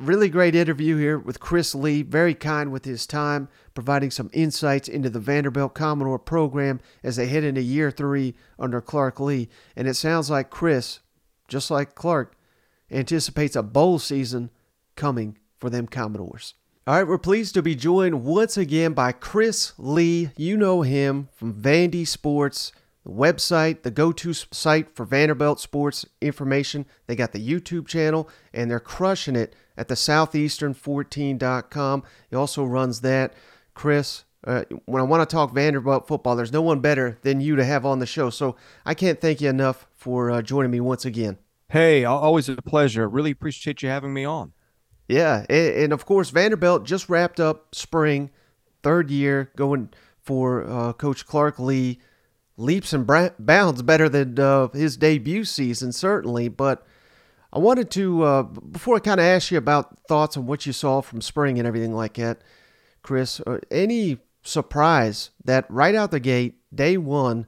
really great interview here with Chris Lee, very kind with his time, providing some insights into the Vanderbilt Commodore program as they head into year three under Clark Lea. And it sounds like Chris, just like Clark, anticipates a bowl season coming for them Commodores. All right, we're pleased to be joined once again by Chris Lee. You know him from Vandy Sports, the website, the go-to site for Vanderbilt sports information. They got the YouTube channel, and they're crushing it at the southeastern14.com. He also runs that. Chris, when I want to talk Vanderbilt football, there's no one better than you to have on the show. So I can't thank you enough for joining me once again. Hey, always a pleasure. Really appreciate you having me on. Yeah, and of course, Vanderbilt just wrapped up spring, third year, going for Coach Clark Lea. Leaps and bounds better than his debut season, certainly. But I wanted to, before I kind of ask you about thoughts on what you saw from spring and everything like that, Chris, any surprise that right out the gate, day one,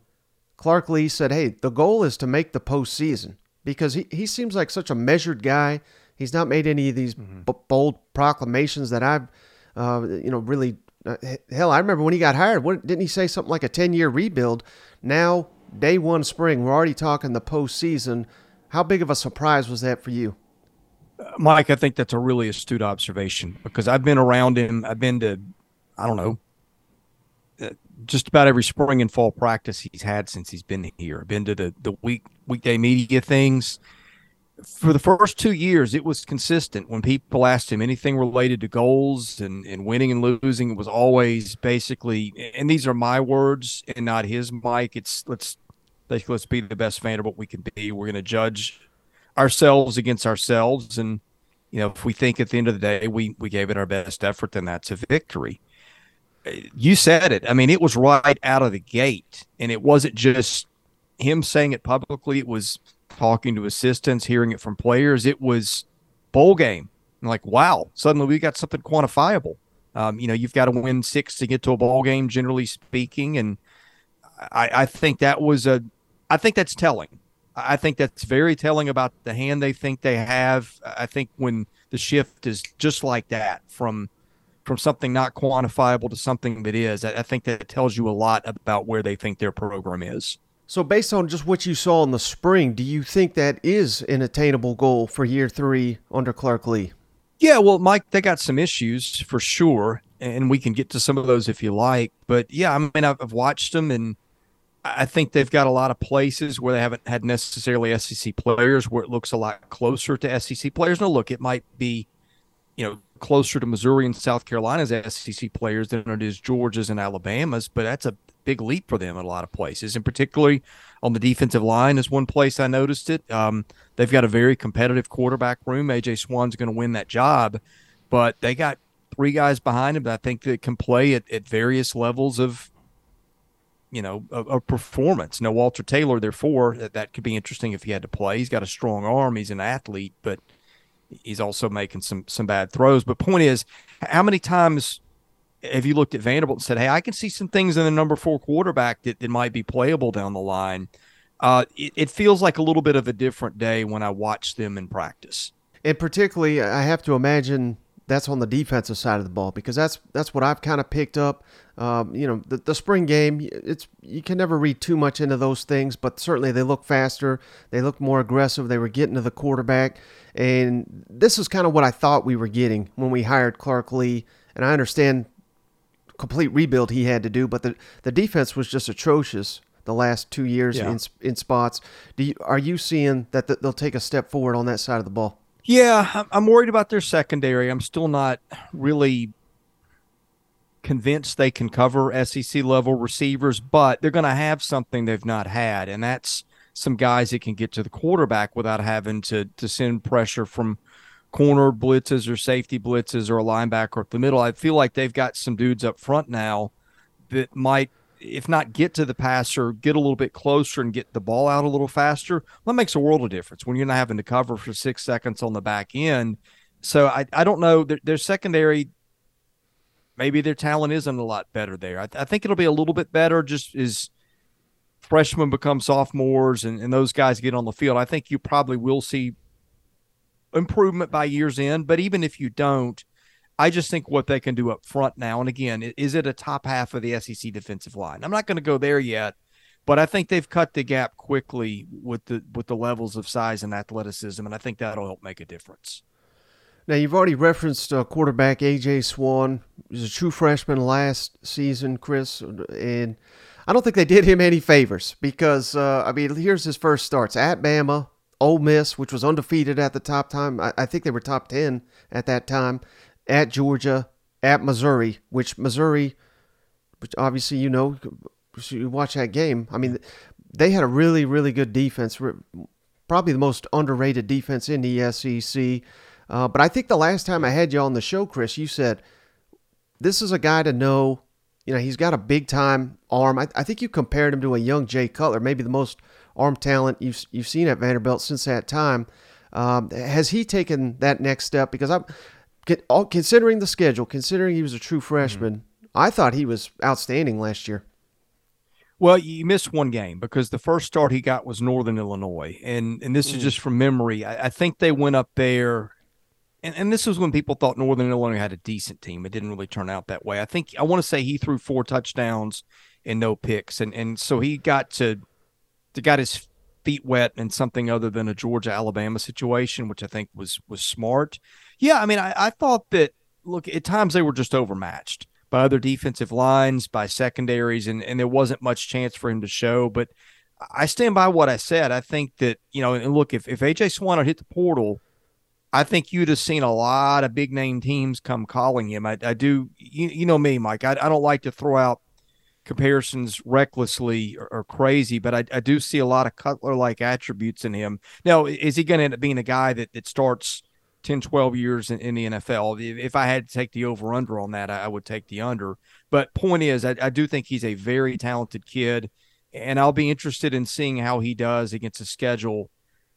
Clark Lea said, hey, the goal is to make the postseason? Because he seems like such a measured guy. He's not made any of these bold proclamations that I've, really. Hell, I remember when he got hired. Didn't he say something like a 10-year rebuild? Now, day one spring, we're already talking the postseason. How big of a surprise was that for you? Mike, I think that's a really astute observation because I've been around him. I've been to, I don't know, just about every spring and fall practice he's had since he's been here. I've been to the weekday media things. For the first 2 years, it was consistent. When people asked him anything related to goals and winning and losing, it was always basically, and these are my words and not his, Mike, it's let's be the best Vanderbilt we can be. We're going to judge ourselves against ourselves. And, if we think at the end of the day we gave it our best effort, then that's a victory. You said it. I mean, it was right out of the gate. And it wasn't just him saying it publicly. It was talking to assistants, hearing it from players. It was bowl game. I'm like, wow, suddenly we got something quantifiable. You've got to win 6 to get to a bowl game, generally speaking. And I think I think that's telling. I think that's very telling about the hand they think they have. I think when the shift is just like that from something not quantifiable to something that is, I think that tells you a lot about where they think their program is. So based on just what you saw in the spring, do you think that is an attainable goal for year three under Clark Lea? Yeah, well, Mike, they got some issues for sure, and we can get to some of those if you like. But, yeah, I mean, I've watched them, and I think they've got a lot of places where they haven't had necessarily SEC players, where it looks a lot closer to SEC players. Now, look, it might be, closer to Missouri and South Carolina's SEC players than it is Georgia's and Alabama's, but that's a big leap for them in a lot of places, and particularly on the defensive line is one place I noticed it. They've got a very competitive quarterback room. A.J. Swann's going to win that job, but they got 3 guys behind him that I think that can play at various levels of, of performance. Now, Walter Taylor, therefore, that could be interesting if he had to play. He's got a strong arm. He's an athlete, but he's also making some bad throws. But point is, how many times have you looked at Vanderbilt and said, hey, I can see some things in the number 4 quarterback that might be playable down the line? It feels like a little bit of a different day when I watch them in practice. And particularly, I have to imagine that's on the defensive side of the ball, because that's what I've kind of picked up. The spring game, you can never read too much into those things, but certainly they look faster. They look more aggressive. They were getting to the quarterback. And this is kind of what I thought we were getting when we hired Clark Lea. And I understand complete rebuild he had to do, but the defense was just atrocious the last 2 years in spots. Are you seeing that they'll take a step forward on that side of the ball? Yeah, I'm worried about their secondary. I'm still not really convinced they can cover SEC-level receivers, but they're going to have something they've not had, and that's some guys that can get to the quarterback without having to send pressure from corner blitzes or safety blitzes or a linebacker up the middle. I feel like they've got some dudes up front now that might, if not get to the passer, get a little bit closer and get the ball out a little faster. That makes a world of difference when you're not having to cover for 6 seconds on the back end. So I don't know. Their secondary, maybe their talent isn't a lot better there. I think it'll be a little bit better just as freshmen become sophomores and those guys get on the field. I think you probably will see improvement by year's end, but even if you don't, I just think what they can do up front now, and again, is it a top half of the SEC defensive line? I'm not going to go there yet, but I think they've cut the gap quickly with the levels of size and athleticism, and I think that'll help make a difference. Now, you've already referenced quarterback A.J. Swann. He was a true freshman last season, Chris, and I don't think they did him any favors because, here's his first starts at Bama, Ole Miss, which was undefeated at the top time. I think they were top 10 at that time, at Georgia, at Missouri, which obviously, you watch that game. I mean, they had a really, really good defense, probably the most underrated defense in the SEC. But I think the last time I had you on the show, Chris, you said, this is a guy to know. He's got a big-time arm. I think you compared him to a young Jay Cutler, maybe the most arm talent you've seen at Vanderbilt since that time. Has he taken that next step? Because considering the schedule, considering he was a true freshman, I thought he was outstanding last year. Well, you missed one game because the first start he got was Northern Illinois. And this is just from memory. I think they went up there. And this was when people thought Northern Illinois had a decent team. It didn't really turn out that way. I want to say he threw 4 touchdowns and no picks. And so he got his feet wet in something other than a Georgia-Alabama situation, which I think was smart. Yeah, I thought that, look, at times they were just overmatched by other defensive lines, by secondaries, and there wasn't much chance for him to show. But I stand by what I said. I think that, and look, if A.J. Swann had hit the portal, I think you'd have seen a lot of big-name teams come calling him. I do – you know me, Mike. I don't like to throw out comparisons recklessly or crazy, but I do see a lot of Cutler-like attributes in him. Now, is he going to end up being a guy that starts 10, 12 years in the NFL? If I had to take the over-under on that, I would take the under. But point is, I do think he's a very talented kid, and I'll be interested in seeing how he does against a schedule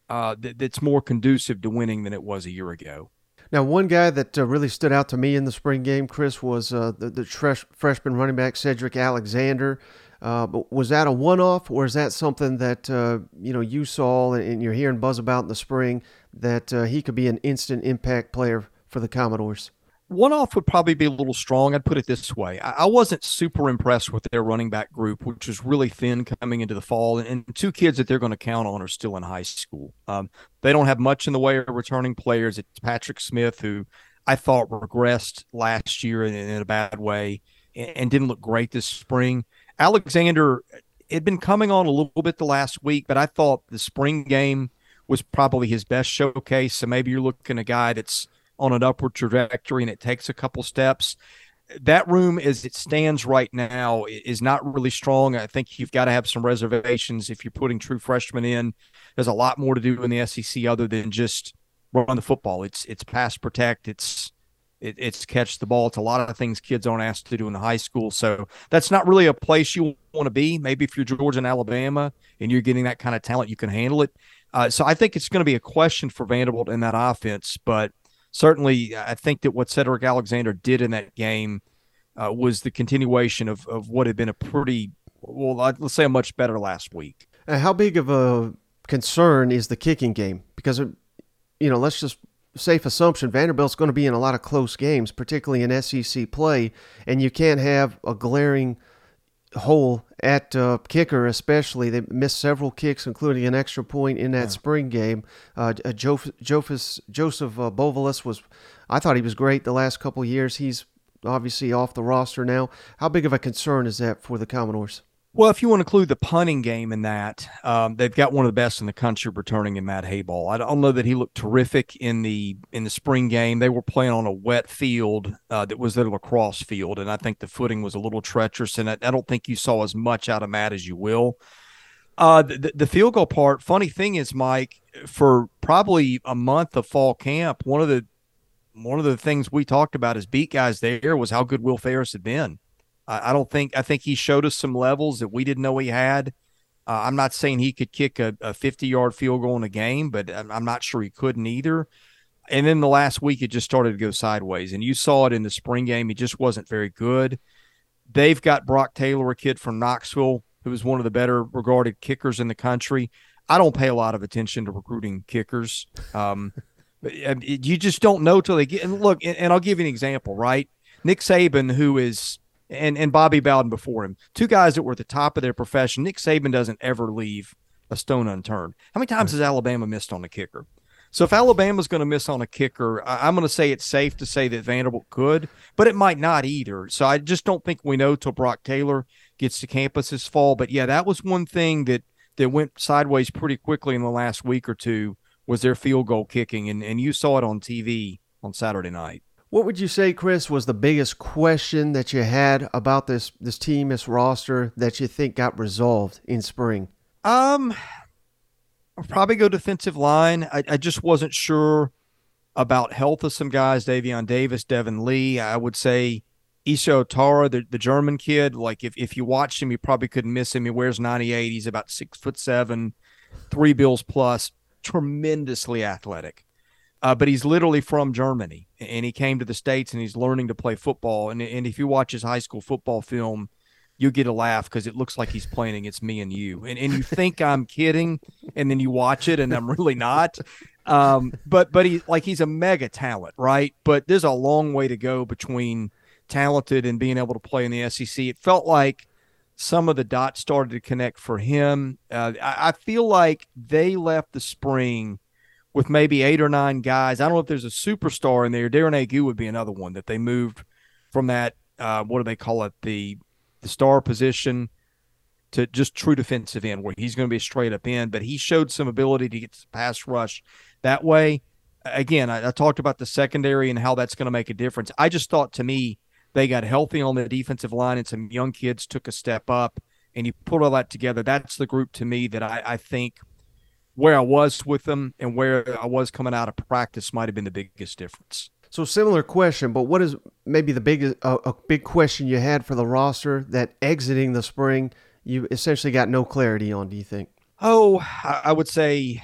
that's more conducive to winning than it was a year ago. Now, one guy that really stood out to me in the spring game, Chris, was the freshman running back Sedrick Alexander. Was that a one-off, or is that something that you saw and you're hearing buzz about in the spring that he could be an instant impact player for the Commodores? One-off would probably be a little strong. I'd put it this way. I wasn't super impressed with their running back group, which was really thin coming into the fall. And 2 kids that they're going to count on are still in high school. They don't have much in the way of returning players. It's Patrick Smith, who I thought regressed last year in a bad way and didn't look great this spring. Alexander had been coming on a little bit the last week, but I thought the spring game was probably his best showcase. So maybe you're looking at a guy that's on an upward trajectory and it takes a couple steps. That room as it stands right now is not really strong. I think you've got to have some reservations if you're putting true freshmen in. There's a lot more to do in the SEC other than just run the football. It's pass protect. It's catch the ball. It's a lot of things kids aren't asked to do in high school. So that's not really a place you want to be. Maybe if you're Georgia and Alabama and you're getting that kind of talent, you can handle it. So I think it's going to be a question for Vanderbilt in that offense, but certainly, I think that what Sedrick Alexander did in that game was the continuation of what had been a pretty, well, let's say a much better last week. How big of a concern is the kicking game? Because, let's just safe assumption, Vanderbilt's going to be in a lot of close games, particularly in SEC play, and you can't have a glaring hole at kicker, especially. They missed several kicks, including an extra point in that spring game. Joseph Bovalis I thought he was great the last couple of years. He's obviously off the roster now. How big of a concern is that for the Commodores? Well, if you want to include the punting game in that, they've got one of the best in the country returning in Matt Hayball. I don't know that he looked terrific in the spring game. They were playing on a wet field that was their lacrosse field, and I think the footing was a little treacherous, and I don't think you saw as much out of Matt as you will. The field goal part, funny thing is, Mike, for probably a month of fall camp, one of the things we talked about as beat guys there was how good Will Ferris had been. I think he showed us some levels that we didn't know he had. I'm not saying he could kick a 50-yard field goal in a game, but I'm not sure he couldn't either. And then the last week, it just started to go sideways. And you saw it in the spring game. He just wasn't very good. They've got Brock Taylor, a kid from Knoxville, who is one of the better regarded kickers in the country. I don't pay a lot of attention to recruiting kickers. You just don't know till they get. And look, and I'll give you an example, right? Nick Saban, who is, and Bobby Bowden before him, two guys that were at the top of their profession. Nick Saban doesn't ever leave a stone unturned. How many times has Alabama missed on a kicker? So if Alabama's going to miss on a kicker, I'm going to say it's safe to say that Vanderbilt could, but it might not either. So I just don't think we know till Brock Taylor gets to campus this fall. But yeah, that was one thing that went sideways pretty quickly in the last week or two was their field goal kicking, and you saw it on TV on Saturday night. What would you say, Chris, was the biggest question that you had about this team, this roster, that you think got resolved in spring? I'll probably go defensive line. I just wasn't sure about health of some guys, Davion Davis, Devin Lee. I would say Isha Otara, the German kid. Like, if you watched him, you probably couldn't miss him. He wears 98. He's about 6'7", 3 bills plus, tremendously athletic. But he's literally from Germany, and he came to the States, and he's learning to play football. And if you watch his high school football film, you get a laugh because it looks like he's playing against me and you. And you think I'm kidding, and then you watch it, and I'm really not. But he's a mega talent, right? But there's a long way to go between talented and being able to play in the SEC. It felt like some of the dots started to connect for him. I feel like they left the spring with maybe 8 or 9 guys. I don't know if there's a superstar in there. Darren Agu would be another one that they moved from that, what do they call it, the star position to just true defensive end, where he's going to be a straight up end, but he showed some ability to get to pass rush that way. Again, I talked about the secondary and how that's going to make a difference. I just thought, to me, they got healthy on the defensive line and some young kids took a step up, and you put all that together. That's the group to me that I think where I was with them and where I was coming out of practice might have been the biggest difference. So similar question, but what is maybe the biggest a big question you had for the roster that exiting the spring you essentially got no clarity on, do you think? Oh, I would say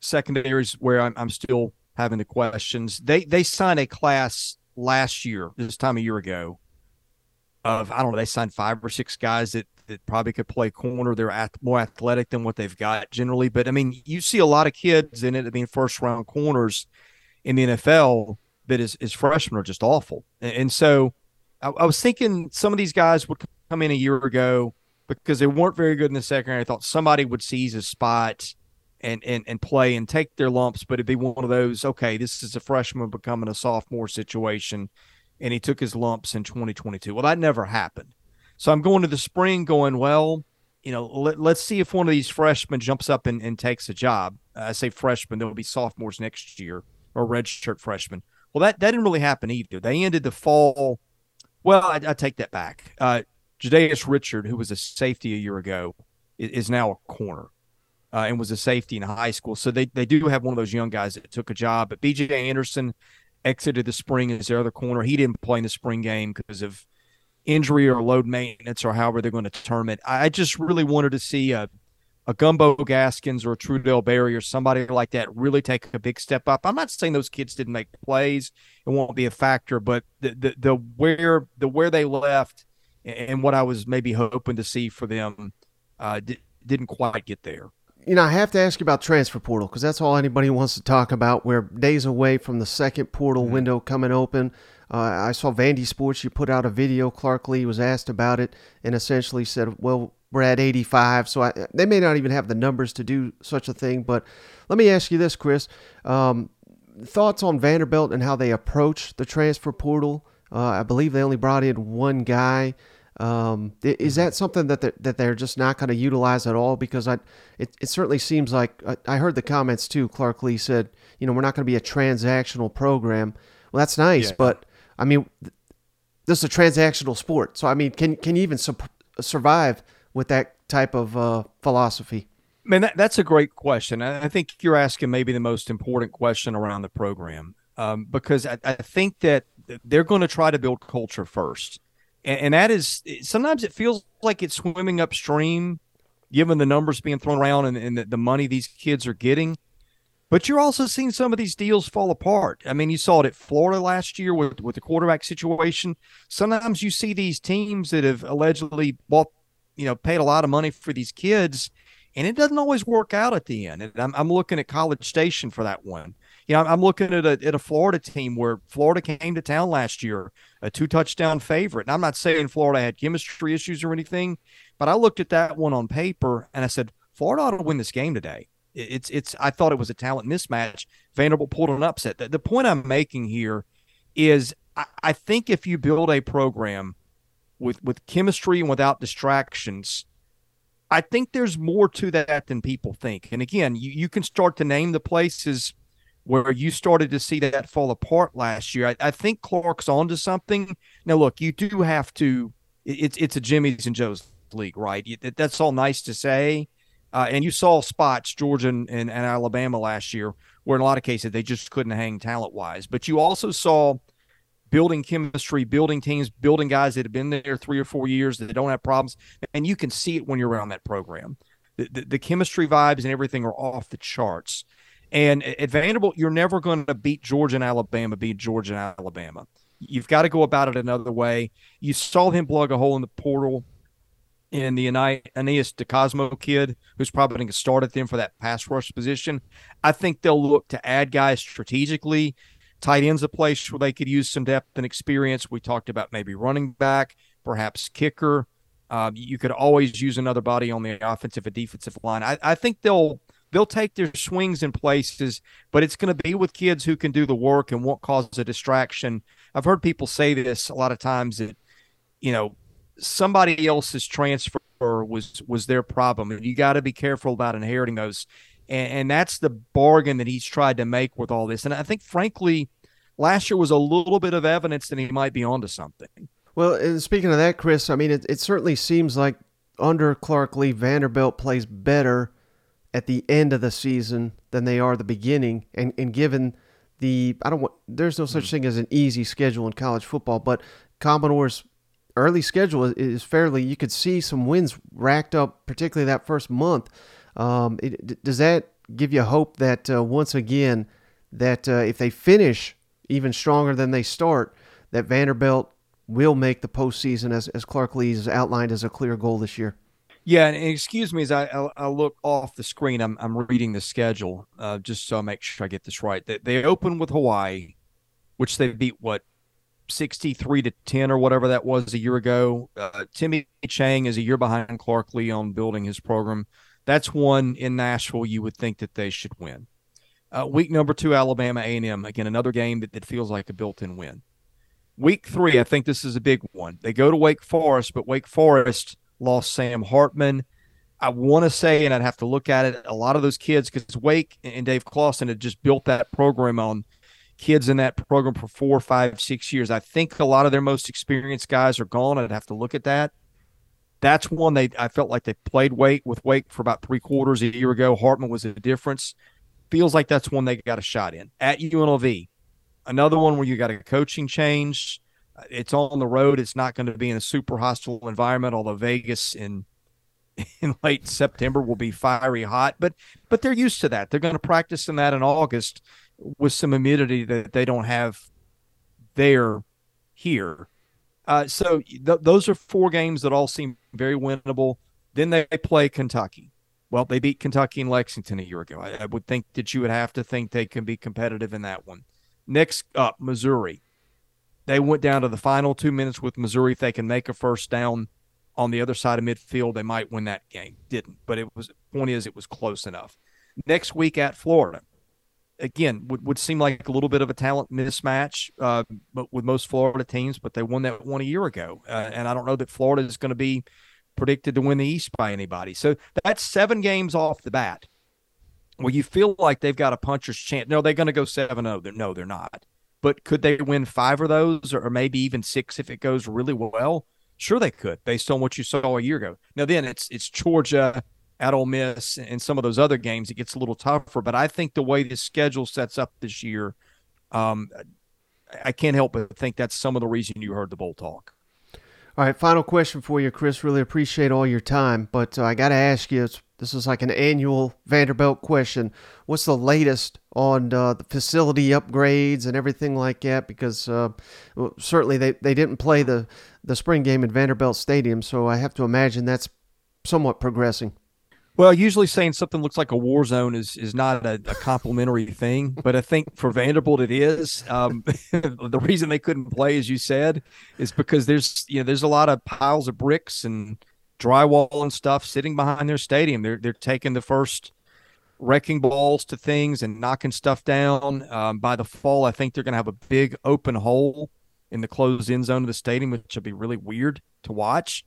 secondary is where I'm still having the questions. They signed a class last year, this time a year ago, of, I don't know, they signed 5 or 6 guys that probably could play corner. They're more athletic than what they've got generally. But, I mean, you see a lot of kids in it, I mean, first-round corners in the NFL – that is freshmen are just awful. And so I was thinking some of these guys would come in a year ago because they weren't very good in the secondary. I thought somebody would seize a spot and play and take their lumps, but it'd be one of those, okay, this is a freshman becoming a sophomore situation, and he took his lumps in 2022. Well, that never happened. So I'm going to the spring going, well, you know, let's see if one of these freshmen jumps up and takes a job. I say freshmen, there will be sophomores next year or redshirt freshmen. Well, that didn't really happen either. They ended the fall. Well, I take that back. Jadais Richard, who was a safety a year ago, is now a corner and was a safety in high school. So they do have one of those young guys that took a job. But B.J. Anderson exited the spring as their other corner. He didn't play in the spring game because of injury or load maintenance or however they're going to term it. I just really wanted to see a Gumbo Gaskins or a Trudell Berry or somebody like that really take a big step up. I'm not saying those kids didn't make plays. It won't be a factor, but the where they left and what I was maybe hoping to see for them didn't quite get there. You know, I have to ask you about transfer portal because that's all anybody wants to talk about. We're days away from the second portal window coming open. I saw Vandy Sports, you put out a video. Clark Lea was asked about it and essentially said, well, we're at 85, so they may not even have the numbers to do such a thing. But let me ask you this, Chris. Thoughts on Vanderbilt and how they approach the transfer portal? I believe they only brought in one guy. Is that something that they're just not going to utilize at all? Because it certainly seems like I heard the comments too. Clark Lea said, you know, we're not going to be a transactional program. Well, that's nice, yeah. But, I mean, this is a transactional sport. So, I mean, can you even survive with that type of philosophy? Man, that's a great question. I think you're asking maybe the most important question around the program because I think that they're going to try to build culture first. And that is, sometimes it feels like it's swimming upstream, given the numbers being thrown around and the money these kids are getting. But you're also seeing some of these deals fall apart. I mean, you saw it at Florida last year with the quarterback situation. Sometimes you see these teams that have allegedly bought, you know, paid a lot of money for these kids, and it doesn't always work out at the end. And I'm looking at College Station for that one. You know, I'm looking at a Florida team where Florida came to town last year, a 2-touchdown favorite. And I'm not saying Florida had chemistry issues or anything, but I looked at that one on paper and I said, Florida ought to win this game today. I thought it was a talent mismatch. Vanderbilt pulled an upset. The point I'm making here is I think if you build a program with chemistry and without distractions, I think there's more to that than people think. And again, you can start to name the places where you started to see that fall apart last year. I think Clark's onto something. Now, look, you do have to. It's a Jimmy's and Joe's league, right? That's all nice to say. And you saw spots, Georgia and Alabama last year, where in a lot of cases they just couldn't hang talent-wise. But you also saw building chemistry, building teams, building guys that have been there 3 or 4 years that don't have problems. And you can see it when you're around that program. The chemistry vibes and everything are off the charts. And at Vanderbilt, you're never going to beat Georgia and Alabama, You've got to go about it another way. You saw him plug a hole in the portal in the Aeneas DeCosmo kid, who's probably going to start at them for that pass rush position. I think they'll look to add guys strategically. Tight end's a place where they could use some depth and experience. We talked about maybe running back, perhaps kicker. You could always use another body on the offensive or defensive line. I think they'll take their swings in places, but it's going to be with kids who can do the work and won't cause a distraction. I've heard people say this a lot of times that, you know, somebody else's transfer was their problem. And you got to be careful about inheriting those. And that's the bargain that he's tried to make with all this. And I think, frankly, last year was a little bit of evidence that he might be onto something. Well, and speaking of that, Chris, I mean, it certainly seems like under Clark Lea, Vanderbilt plays better at the end of the season than they are the beginning. And given there's no such thing as an easy schedule in college football, but Commodore's early schedule is fairly, you could see some wins racked up, particularly that first month. Does that give you hope that once again, that if they finish even stronger than they start, that Vanderbilt will make the postseason as Clark Lee's outlined as a clear goal this year? Yeah, and excuse me as I look off the screen, I'm reading the schedule just so I make sure I get this right. They open with Hawaii, which they beat 63-10 or whatever that was a year ago. Timmy Chang is a year behind Clark Lea on building his program. That's one in Nashville you would think that they should win. Week number 2, Alabama A&M. Again, another game that feels like a built-in win. Week 3, I think this is a big one. They go to Wake Forest, but Wake Forest lost Sam Hartman. I want to say, and I'd have to look at it, a lot of those kids, because Wake and Dave Clawson had just built that program on kids in that program for 4, 5, 6 years. I think a lot of their most experienced guys are gone. I'd have to look at that. That's one I felt like they played Wake for about 3 quarters a year ago. Hartman was a difference. Feels like that's one they got a shot in. At UNLV, another one where you got a coaching change. It's on the road. It's not going to be in a super hostile environment, although Vegas in late September will be fiery hot. But they're used to that. They're going to practice in that in August with some humidity that they don't have there here. So those are 4 games that all seem very winnable. Then they play Kentucky. Well, they beat Kentucky and Lexington a year ago. I would think that you would have to think they can be competitive in that one. Next up, Missouri. They went down to the final 2 minutes with Missouri. If they can make a first down on the other side of midfield, they might win that game. Didn't, but the point is it was close enough. Next week at Florida. Again, would seem like a little bit of a talent mismatch but with most Florida teams, but they won that one a year ago. And I don't know that Florida is going to be predicted to win the East by anybody. So that's 7 games off the bat. Well, you feel like they've got a puncher's chance. No, they're going to go 7-0. No, they're not. But could they win 5 of those or maybe even 6 if it goes really well? Sure they could, based on what you saw a year ago. Now then, it's Georgia at Ole Miss and some of those other games, it gets a little tougher. But I think the way this schedule sets up this year, I can't help but think that's some of the reason you heard the bowl talk. All right, final question for you, Chris. Really appreciate all your time. But I got to ask you, this is like an annual Vanderbilt question. What's the latest on the facility upgrades and everything like that? Because certainly they didn't play the spring game at Vanderbilt Stadium, so I have to imagine that's somewhat progressing. Well, usually saying something looks like a war zone is not a complimentary thing, but I think for Vanderbilt it is. The reason they couldn't play, as you said, is because there's a lot of piles of bricks and drywall and stuff sitting behind their stadium. They're taking the first wrecking balls to things and knocking stuff down. By the fall, I think they're going to have a big open hole in the closed end zone of the stadium, which would be really weird to watch.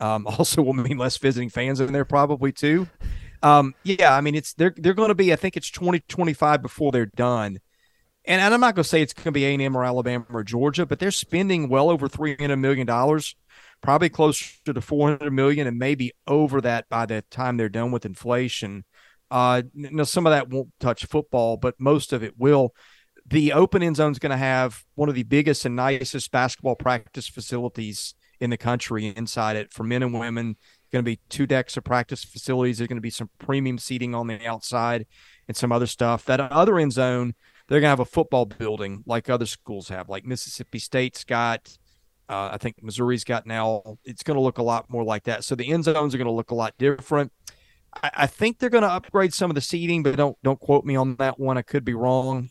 Also will mean less visiting fans in there probably too. Yeah, I mean, they're going to be, I think it's 2025 before they're done. And I'm not going to say it's going to be A&M or Alabama or Georgia, but they're spending well over $300 million, probably closer to $400 million and maybe over that by the time they're done with inflation. Now, some of that won't touch football, but most of it will. The open end zone is going to have one of the biggest and nicest basketball practice facilities in the country inside it for men and women. Going to be 2 decks of practice facilities. There's going to be some premium seating on the outside and some other stuff. That other end zone, they're going to have a football building like other schools have, like Mississippi State's got, I think Missouri's got now. It's going to look a lot more like that. So the end zones are going to look a lot different. I think they're going to upgrade some of the seating, but don't quote me on that one. I could be wrong.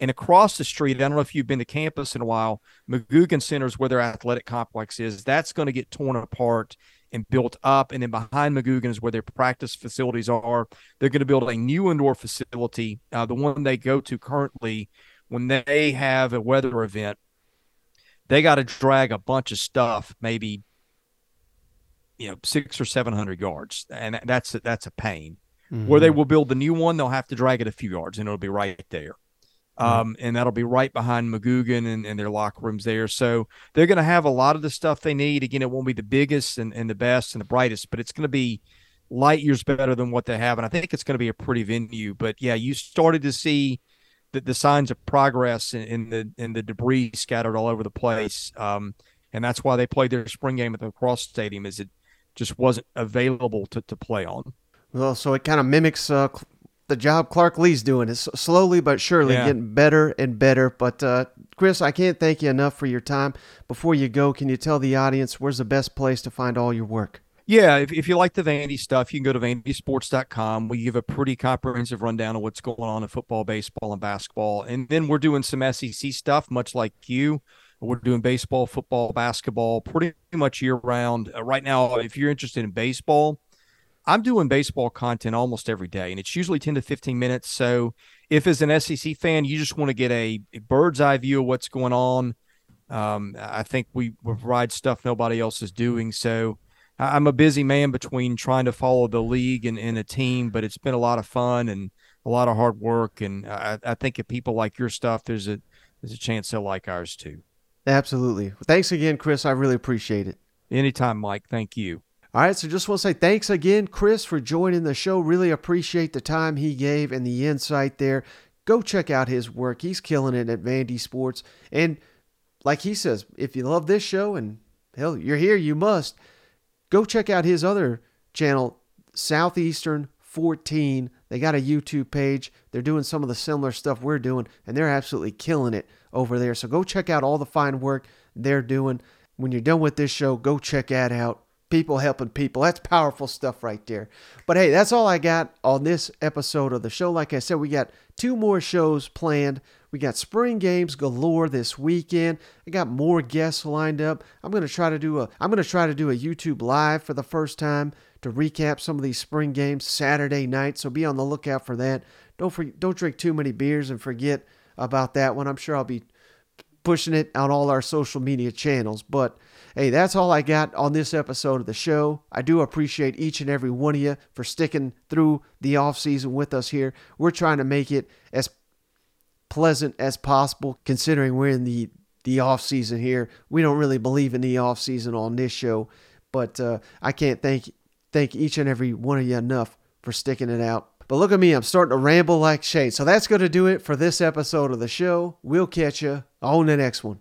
And across the street, I don't know if you've been to campus in a while, McGugin Center is where their athletic complex is. That's going to get torn apart and built up. And then behind McGugin is where their practice facilities are. They're going to build a new indoor facility, the one they go to currently when they have a weather event. They got to drag a bunch of stuff, maybe 600 or 700 yards, and that's a pain. Mm-hmm. Where they will build the new one, they'll have to drag it a few yards, and it'll be right there. And that'll be right behind McGugin and their locker rooms there. So they're going to have a lot of the stuff they need. Again, it won't be the biggest and the best and the brightest, but it's going to be light years better than what they have. And I think it's going to be a pretty venue. But, yeah, you started to see the signs of progress in the debris scattered all over the place. And that's why they played their spring game at the Lacrosse Stadium, is it just wasn't available to play on. Well, so it kind of mimics the job Clark Lee's doing. Is slowly but surely getting better and better. But Chris, I can't thank you enough for your time. Before you go, can you tell the audience where's the best place to find all your work? Yeah, if you like the Vandy stuff, you can go to VandySports.com. We give a pretty comprehensive rundown of what's going on in football, baseball, and basketball. And then we're doing some SEC stuff, much like you. We're doing baseball, football, basketball, pretty much year-round. Right now, if you're interested in baseball, I'm doing baseball content almost every day, and it's usually 10 to 15 minutes. So if as an SEC fan, you just want to get a bird's eye view of what's going on, I think we provide stuff nobody else is doing. So I'm a busy man between trying to follow the league and a team, but it's been a lot of fun and a lot of hard work. And I think if people like your stuff, there's a chance they'll like ours too. Absolutely. Thanks again, Chris. I really appreciate it. Anytime, Mike. Thank you. All right, so just want to say thanks again, Chris, for joining the show. Really appreciate the time he gave and the insight there. Go check out his work. He's killing it at Vandy Sports. And like he says, if you love this show and, hell, you're here, you must. Go check out his other channel, Southeastern 14. They got a YouTube page. They're doing some of the similar stuff we're doing, and they're absolutely killing it over there. So go check out all the fine work they're doing. When you're done with this show, go check that out. People helping people. That's powerful stuff right there. But hey, that's all I got on this episode of the show. Like I said, we got 2 more shows planned. We got spring games galore this weekend. I got more guests lined up. I'm going to try to do a YouTube live for the first time to recap some of these spring games Saturday night. So be on the lookout for that. Don't drink too many beers and forget about that one. I'm sure I'll be pushing it on all our social media channels. But hey, that's all I got on this episode of the show. I do appreciate each and every one of you for sticking through the off season with us here. We're trying to make it as pleasant as possible, considering we're in the off season here. We don't really believe in the off season on this show, but I can't thank each and every one of you enough for sticking it out. But look at me, I'm starting to ramble like Shane. So that's going to do it for this episode of the show. We'll catch you on the next one.